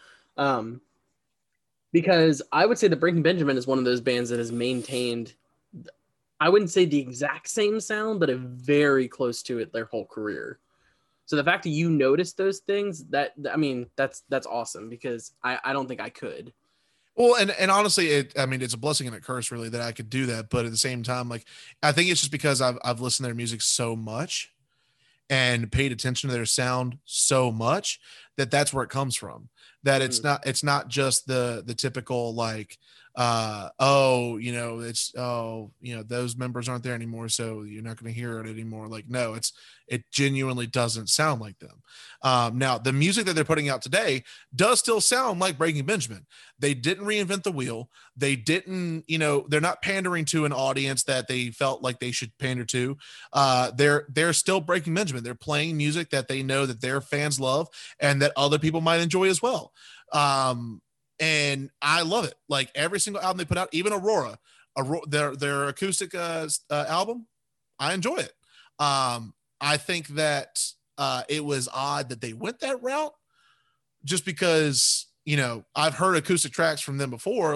Because I would say that Breaking Benjamin is one of those bands that has maintained, I wouldn't say the exact same sound, but a very close to it their whole career. So the fact that you noticed those things, that's awesome, because I don't think I could. Well, and honestly, it's a blessing and a curse, really, that I could do that. But at the same time, I think it's just because I've listened to their music so much and paid attention to their sound so much that that's where it comes from. That it's not just the typical those members aren't there anymore, so you're not going to hear it anymore. No, it genuinely doesn't sound like them. Now the music that they're putting out today does still sound like Breaking Benjamin. They didn't reinvent the wheel. They didn't, they're not pandering to an audience that they felt like they should pander to. They're still Breaking Benjamin. They're playing music that they know that their fans love and that other people might enjoy as well. And I love it. Every single album they put out, even Aurora, their acoustic album, I enjoy it. I think that it was odd that they went that route, just because, I've heard acoustic tracks from them before,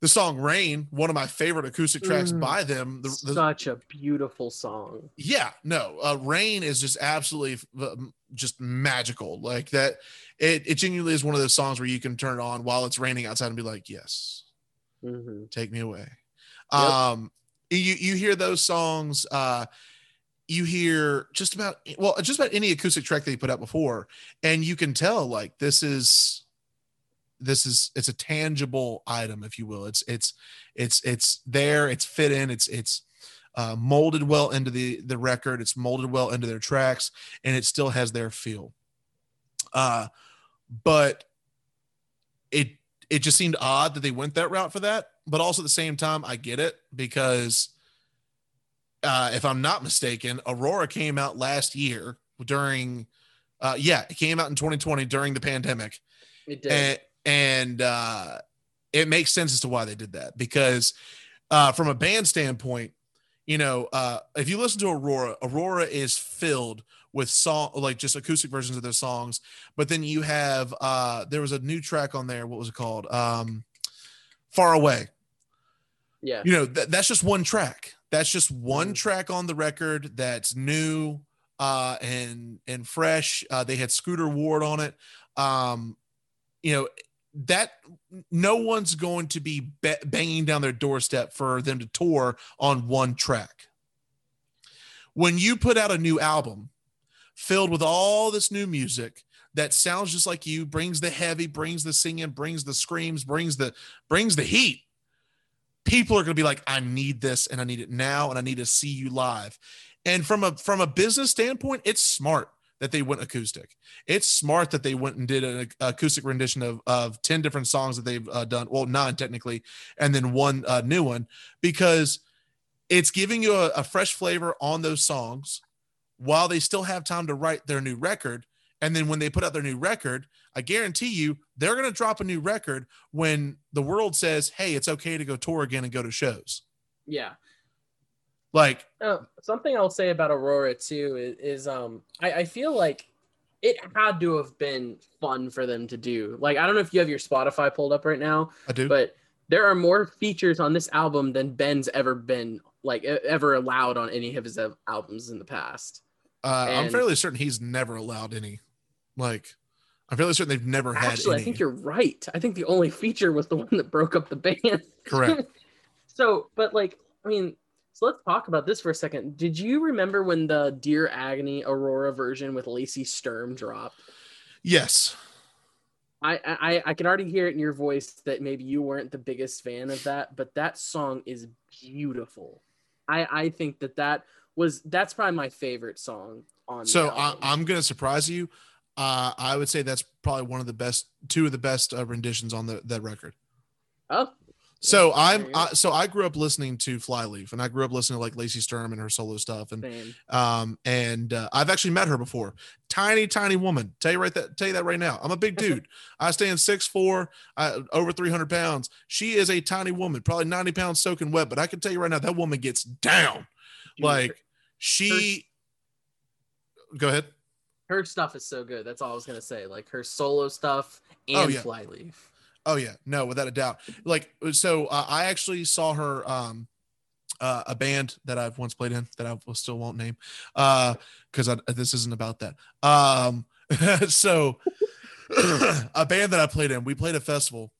the song Rain, one of my favorite acoustic tracks by them. Such a beautiful song. Yeah, no, Rain is just absolutely just magical. That it genuinely is one of those songs where you can turn it on while it's raining outside and be like, yes, take me away. Yep. You hear those songs, you hear just about any acoustic track that you put out before, and you can tell this is it's a tangible item, if you will. It's there, it's fit in, it's molded well into the record, it's molded well into their tracks, and it still has their feel. But it just seemed odd that they went that route for that. But also at the same time, I get it, because if I'm not mistaken, Aurora came out last year during it came out in 2020 during the pandemic. It did. And it makes sense as to why they did that, because from a band standpoint, if you listen to Aurora is filled with song, just acoustic versions of their songs. But then you have there was a new track on there. What was it called? Far Away. Yeah. That's just one track. That's just one track on the record that's new and fresh. They had Scooter Ward on it. That no one's going to be banging down their doorstep for them to tour on one track. When you put out a new album filled with all this new music that sounds just like you, brings the heavy, brings the singing, brings the screams, brings the heat, people are going to be like, I need this, and I need it now, and I need to see you live. And from a business standpoint, it's smart that they went acoustic. It's smart that they went and did an acoustic rendition of 10 different songs that they've done. Well, 9 technically, and then one new one, because it's giving you a fresh flavor on those songs while they still have time to write their new record. And then when they put out their new record, I guarantee you, they're going to drop a new record when the world says, hey, it's okay to go tour again and go to shows. Yeah. Something I'll say about Aurora too is I feel like it had to have been fun for them to do. I don't know if you have your Spotify pulled up right now. I do. But there are more features on this album than Ben's ever been ever allowed on any of his albums in the past. I'm fairly certain he's never allowed any. I'm fairly certain they've never had any. Actually, I think you're right. I think the only feature was the one that broke up the band. Correct. So, but So let's talk about this for a second. Did you remember when the Dear Agony Aurora version with Lacey Sturm dropped? Yes. I can already hear it in your voice that maybe you weren't the biggest fan of that, but that song is beautiful. I think that's probably my favorite song on. So I'm going to surprise you. I would say that's probably two of the best renditions on that record. Oh. So I grew up listening to Flyleaf, and I grew up listening to like Lacey Sturm and her solo stuff, and same. I've actually met her before. Tiny woman. Tell you that right now. I'm a big dude. I stand 6'4", over 300 pounds. She is a tiny woman, probably 90 pounds soaking wet. But I can tell you right now, that woman gets down. Like go ahead. Her stuff is so good. That's all I was gonna say. Like her solo stuff and Flyleaf. Oh yeah, no, without a doubt. Like, so I actually saw her, a band that I've once played in that I still won't name, because this isn't about that. So a band that I played in, we played a festival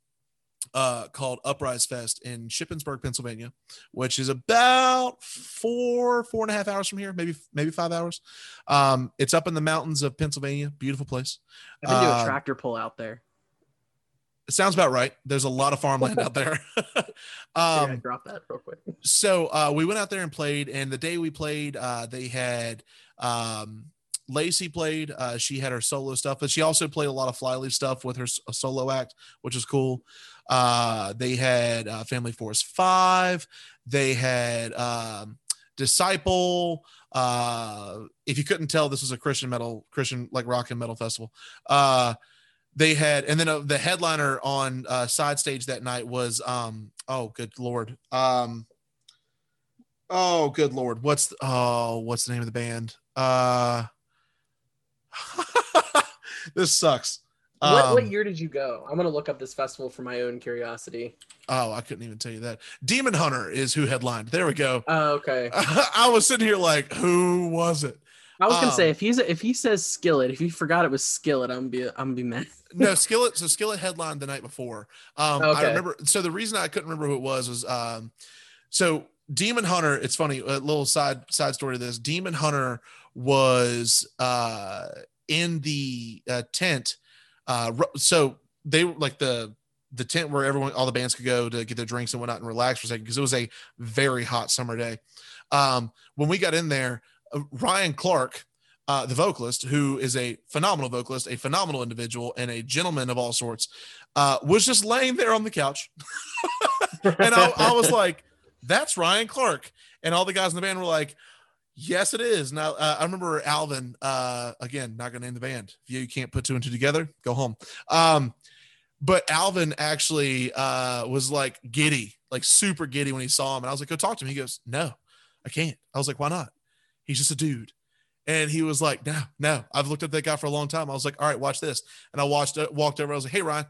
called Uprise Fest in Shippensburg, Pennsylvania, which is about four and a half hours from here, maybe 5 hours. It's up in the mountains of Pennsylvania, beautiful place. I've been doing a tractor pull out there. It sounds about right. There's a lot of farmland out there. Yeah, drop that real quick. So we went out there and played, and the day we played, they had Lacey played. She had her solo stuff, but she also played a lot of Flyleaf stuff with her solo act, which was cool. They had Family Force 5. They had Disciple. If you couldn't tell, this was a Christian like rock and metal festival. They had, and then the headliner on side stage that night was, oh good lord, what's the name of the band? This sucks. What year did you go? I'm gonna look up this festival for my own curiosity. Oh, I couldn't even tell you that. Demon Hunter is who headlined. There we go. Oh, okay. I was sitting here like, who was it? I was gonna say if he says Skillet, if he forgot it was Skillet, I'm gonna be mad. No, Skillet. So Skillet headlined the night before. Okay. I remember. So the reason I couldn't remember who it was so Demon Hunter. It's funny. A little side story to this. Demon Hunter was in the tent. So they were like the tent where all the bands could go to get their drinks and whatnot and relax for a second because it was a very hot summer day. When we got in there. Ryan Clark, the vocalist, who is a phenomenal vocalist, a phenomenal individual, and a gentleman of all sorts, was just laying there on the couch. And I was like, that's Ryan Clark. And all the guys in the band were like, yes, it is. Now, I remember Alvin, again, not going to name the band. If you can't put two and two together, go home. But Alvin actually was like giddy, like super giddy when he saw him. And I was like, go talk to him. He goes, no, I can't. I was like, why not? He's just a dude. And he was like, no, I've looked up that guy for a long time. I was like, all right, watch this. And I walked over. I was like, hey, Ryan.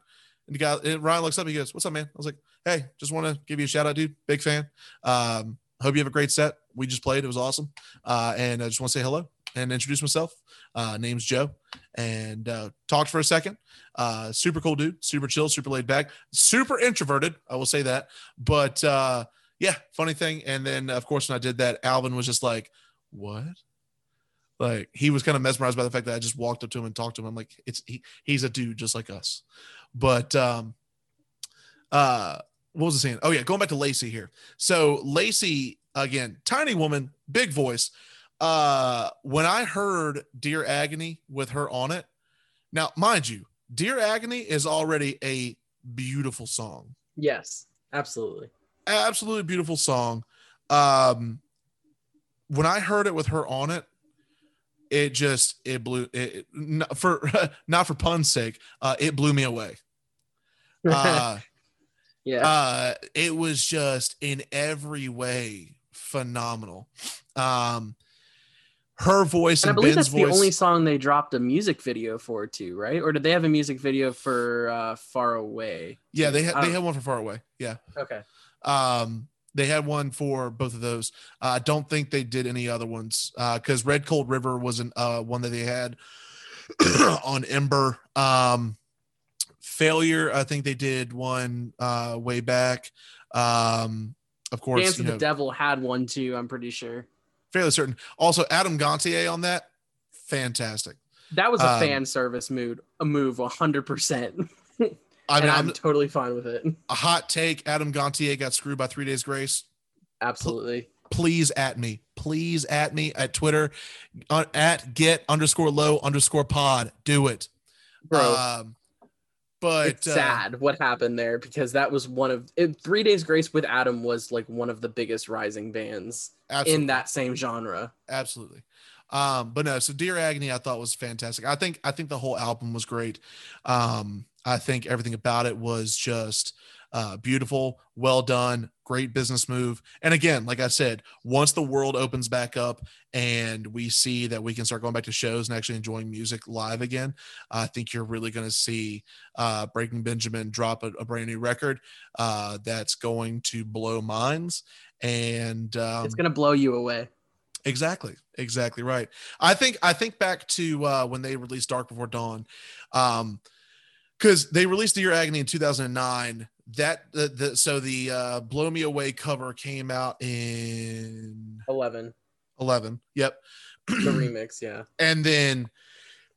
And Ryan looks up. He goes, what's up, man? I was like, hey, just want to give you a shout out, dude. Big fan. Hope you have a great set. We just played. It was awesome. And I just want to say hello and introduce myself. Name's Joe. And talked for a second. Super cool dude. Super chill. Super laid back. Super introverted. I will say that. But yeah, funny thing. And then, of course, when I did that, Alvin was just like, what? Like, he was kind of mesmerized by the fact that I just walked up to him and talked to him. I'm like, he's a dude just like us. But what was I saying? Oh yeah, going back to Lacey here. So Lacey, again, tiny woman, big voice. When I heard Dear Agony with her on it, now mind you, Dear Agony is already a beautiful song. Yes, absolutely. Absolutely beautiful song. When I heard it with her on it, it blew it, not for pun's sake. It blew me away. It was just in every way phenomenal. Her voice and I believe Ben's that's voice, the only song they dropped a music video for too, right? Or did they have a music video for Far Away? Yeah, they had one for Far Away. Yeah. Okay. They had one for both of those. I don't think they did any other ones because Red Cold River was an one that they had on Ember. Failure, I think they did one way back. Of course, Dance with the Devil had one too, I'm pretty sure. Fairly certain. Also, Adam Gantier on that, fantastic. That was a fan service move, 100%. I'm totally fine with it. A hot take: Adam Gantier got screwed by 3 Days Grace. Absolutely. Please at me. Please at me at Twitter, at get_low_pod. Do it, bro. But it's sad what happened there, because that was one of 3 Days Grace with Adam was like one of the biggest rising bands in that same genre. Absolutely. But no, so Dear Agony I thought was fantastic. I think the whole album was great. I think everything about it was just beautiful, well done, great business move. And again, like I said, once the world opens back up and we see that we can start going back to shows and actually enjoying music live again, I think you're really going to see Breaking Benjamin drop a brand new record that's going to blow minds, and it's going to blow you away. Exactly right. I think back to when they released Dark Before Dawn, because they released Dear Agony in 2009. So the Blow Me Away cover came out in 11. Yep, the remix. Yeah, and then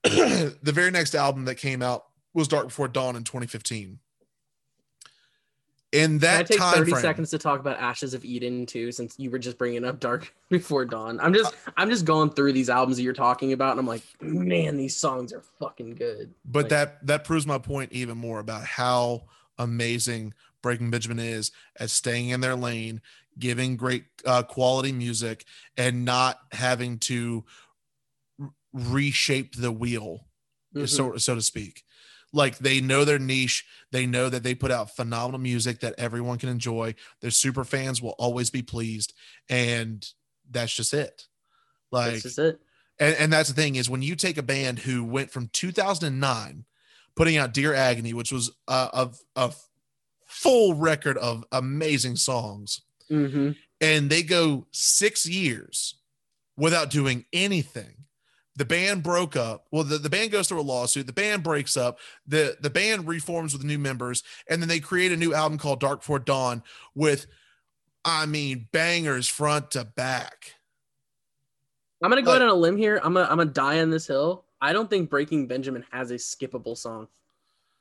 the very next album that came out was Dark Before Dawn in 2015. In that time frame, I take 30 seconds to talk about Ashes of Eden too, since you were just bringing up Dark Before Dawn. I'm just going through these albums that you're talking about, and I'm like, man, these songs are fucking good. But like, that proves my point even more about how amazing Breaking Benjamin is at staying in their lane, giving great quality music, and not having to reshape the wheel, so to speak. Like, they know their niche. They know that they put out phenomenal music that everyone can enjoy. Their super fans will always be pleased. And that's just it. Like, that's just it. And that's the thing, is when you take a band who went from 2009 putting out Dear Agony, which was a full record of amazing songs, and they go 6 years without doing anything. The band broke up. Well, the band goes through a lawsuit. The band breaks up. The band reforms with new members. And then they create a new album called Dark Before Dawn with, I mean, bangers front to back. I'm going to go out on a limb here. I'm going to die on this hill. I don't think Breaking Benjamin has a skippable song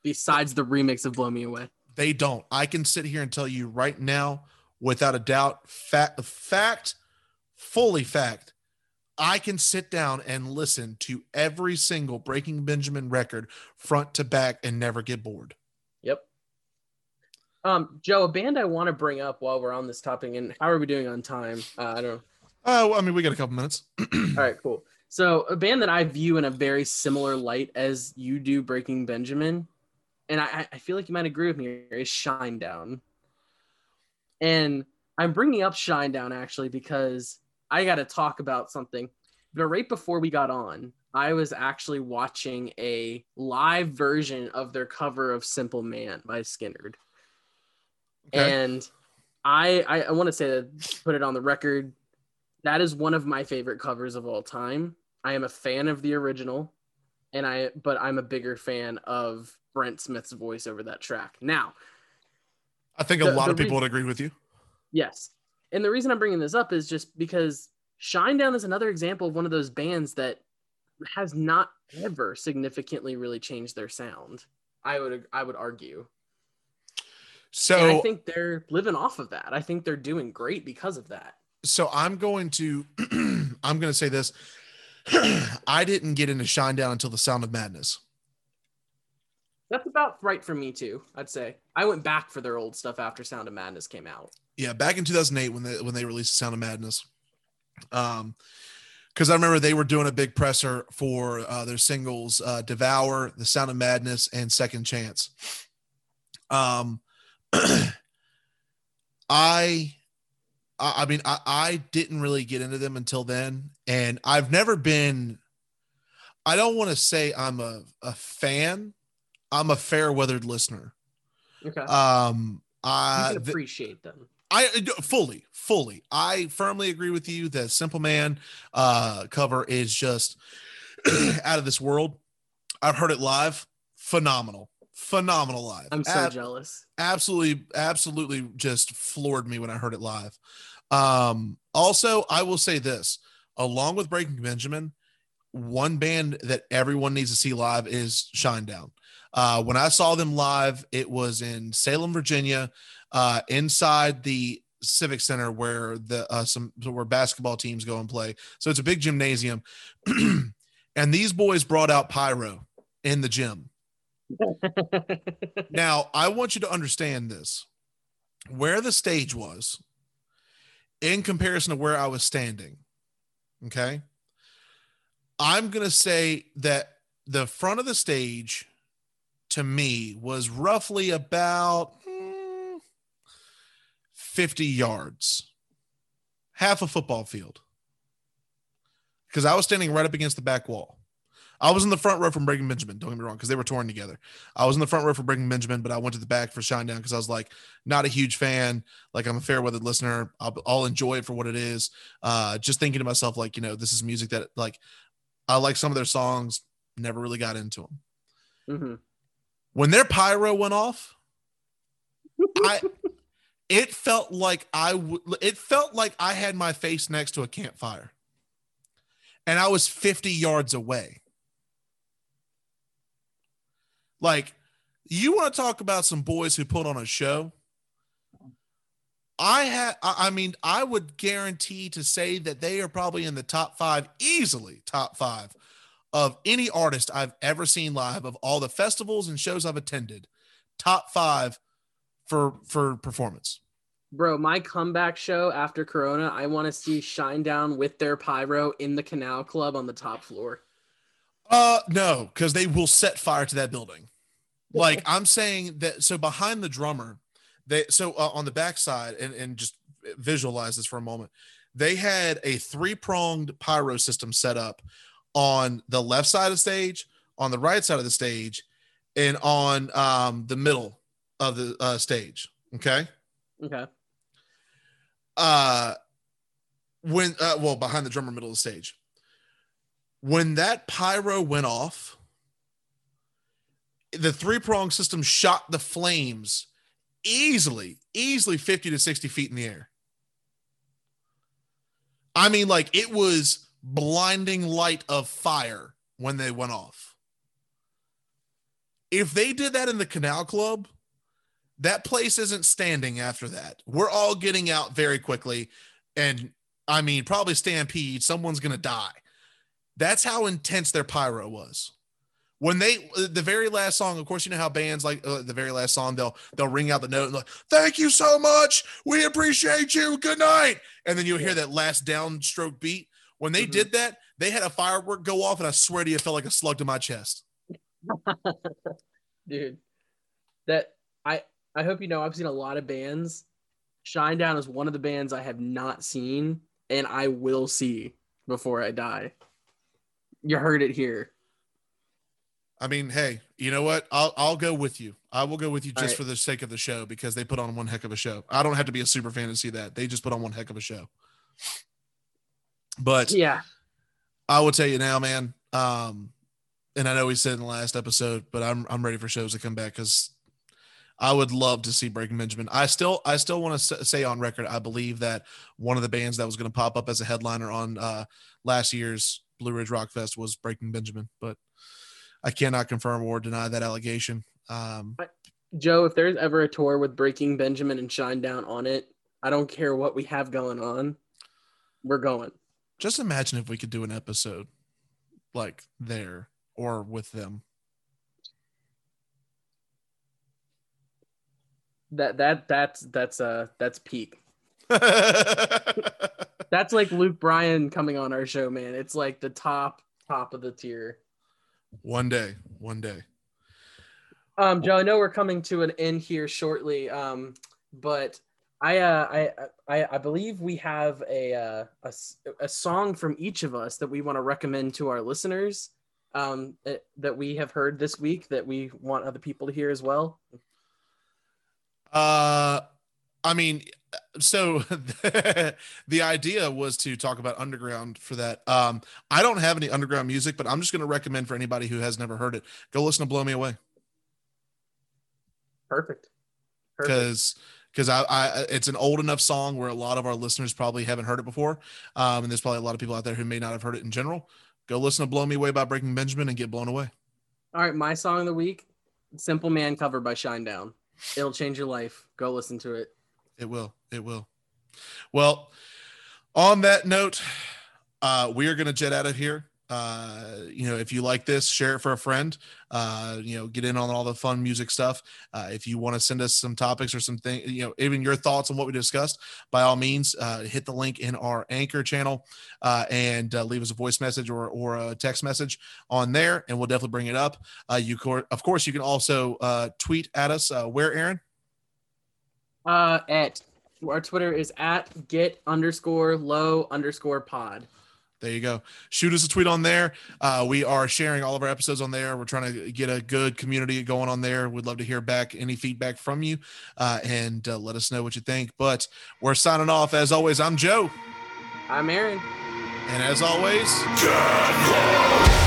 besides the remix of Blow Me Away. They don't. I can sit here and tell you right now, without a doubt, fully fact, I can sit down and listen to every single Breaking Benjamin record front to back and never get bored. Yep. Joe, a band I want to bring up while we're on this topic, and how are we doing on time? I don't know. Well, I mean, we got a couple minutes. All right, cool. So a band that I view in a very similar light as you do Breaking Benjamin, and I feel like you might agree with me, is Shinedown. And I'm bringing up Shinedown actually because I got to talk about something. But right before we got on, I was actually watching a live version of their cover of Simple Man by Skinnerd. Okay. And I want to say that, put it on the record, that is one of my favorite covers of all time. I am a fan of the original, but I'm a bigger fan of Brent Smith's voice over that track. Now, I think a lot of people would agree with you. Yes. And the reason I'm bringing this up is just because Shinedown is another example of one of those bands that has not ever significantly really changed their sound, I would argue. So, and I think they're living off of that. I think they're doing great because of that. So I'm going to say this. I didn't get into Shinedown until the Sound of Madness. That's about right for me too, I'd say. I went back for their old stuff after Sound of Madness came out. Yeah, back in 2008 when they released Sound of Madness, because I remember they were doing a big presser for their singles "Devour," "The Sound of Madness," and "Second Chance." I didn't really get into them until then, and I've never been. I don't want to say I'm a fan. I'm a fair-weathered listener. Okay. I can appreciate them. I fully. I firmly agree with you that Simple Man cover is just out of this world. I've heard it live. Phenomenal. phenomenal live. I'm so jealous. Absolutely just floored me when I heard it live. Also, I will say this, along with Breaking Benjamin, one band that everyone needs to see live is Shinedown. When I saw them live, it was in Salem, Virginia, inside the Civic Center where the where basketball teams go and play. So it's a big gymnasium. And these boys brought out pyro in the gym. Now, I want you to understand this. Where the stage was in comparison to where I was standing, okay? I'm going to say that the front of the stage to me was roughly about 50 yards, half a football field, because I was standing right up against the back wall. I was in the front row from Breaking Benjamin, don't get me wrong, because they were touring together. I was in the front row for Breaking Benjamin, but I went to the back for Shinedown because I was like, not a huge fan. Like, I'm a fair-weather listener. I'll enjoy it for what it is. Just thinking to myself, like, you know, this is music that, like, I like some of their songs, never really got into them. Mm-hmm. When their pyro went off, it felt like it felt like I had my face next to a campfire, and I was 50 yards away. Like, you want to talk about some boys who put on a show? I would guarantee to say that they are probably in the top five of any artist I've ever seen live of all the festivals and shows I've attended. Top five for performance. Bro, my comeback show after Corona, I want to see Shinedown with their pyro in the Canal Club on the top floor. No, because they will set fire to that building. Like, I'm saying that, so behind the drummer, on the backside, and just visualize this for a moment, they had a 3-pronged pyro system set up on the left side of the stage, on the right side of the stage, and on the middle of the stage. Okay? Okay. Behind the drummer, middle of the stage. When that pyro went off, the 3-prong system shot the flames easily 50 to 60 feet in the air. I mean, like, it was blinding light of fire when they went off. If they did that in the Canal Club, that place isn't standing after that. We're all getting out very quickly. And I mean, probably stampede. Someone's going to die. That's how intense their pyro was. When the very last song, of course, you know how bands, like the very last song, they'll ring out the note and like, thank you so much, we appreciate you, good night. And then you'll hear that last downstroke beat. When they did that, they had a firework go off, and I swear to you, it felt like a slug to my chest. Dude, that I hope you know I've seen a lot of bands. Shinedown is one of the bands I have not seen, and I will see before I die. You heard it here. I mean, hey, you know what? I'll go with you. I will go with you just for the sake of the show, because they put on one heck of a show. I don't have to be a super fan to see that. They just put on one heck of a show. But yeah, I will tell you now, man. And I know we said in the last episode, but I'm ready for shows to come back, because I would love to see Breaking Benjamin. I still want to say on record, I believe that one of the bands that was going to pop up as a headliner on last year's Blue Ridge Rock Fest was Breaking Benjamin, but I cannot confirm or deny that allegation. Joe, if there's ever a tour with Breaking Benjamin and Shinedown on it, I don't care what we have going on, we're going. Just imagine if we could do an episode like there or with them. That's peak. That's like Luke Bryan coming on our show, man. It's like the top of the tier. One day. Joe, I know we're coming to an end here shortly, but I believe we have a song from each of us that we want to recommend to our listeners, that we have heard this week that we want other people to hear as well. I mean, so the idea was to talk about underground for that. I don't have any underground music, but I'm just going to recommend for anybody who has never heard it, go listen to Blow Me Away. Perfect. Because I it's an old enough song where a lot of our listeners probably haven't heard it before. And there's probably a lot of people out there who may not have heard it in general. Go listen to Blow Me Away by Breaking Benjamin and get blown away. All right, my song of the week, Simple Man cover by Shinedown. It'll change your life. Go listen to it. It will. It will. Well, on that note, we are going to jet out of here. If you like this, share it for a friend, get in on all the fun music stuff. If you want to send us some topics or some things, even your thoughts on what we discussed, by all means, hit the link in our Anchor channel, and leave us a voice message or a text message on there. And we'll definitely bring it up. Of course you can also, tweet at us, where Aaron, our Twitter is at get_low_pod. There you go. Shoot us a tweet on there. We are sharing all of our episodes on there. We're trying to get a good community going on there. We'd love to hear back any feedback from you, and let us know what you think. But we're signing off. As always, I'm Joe. I'm Aaron. And as always, God.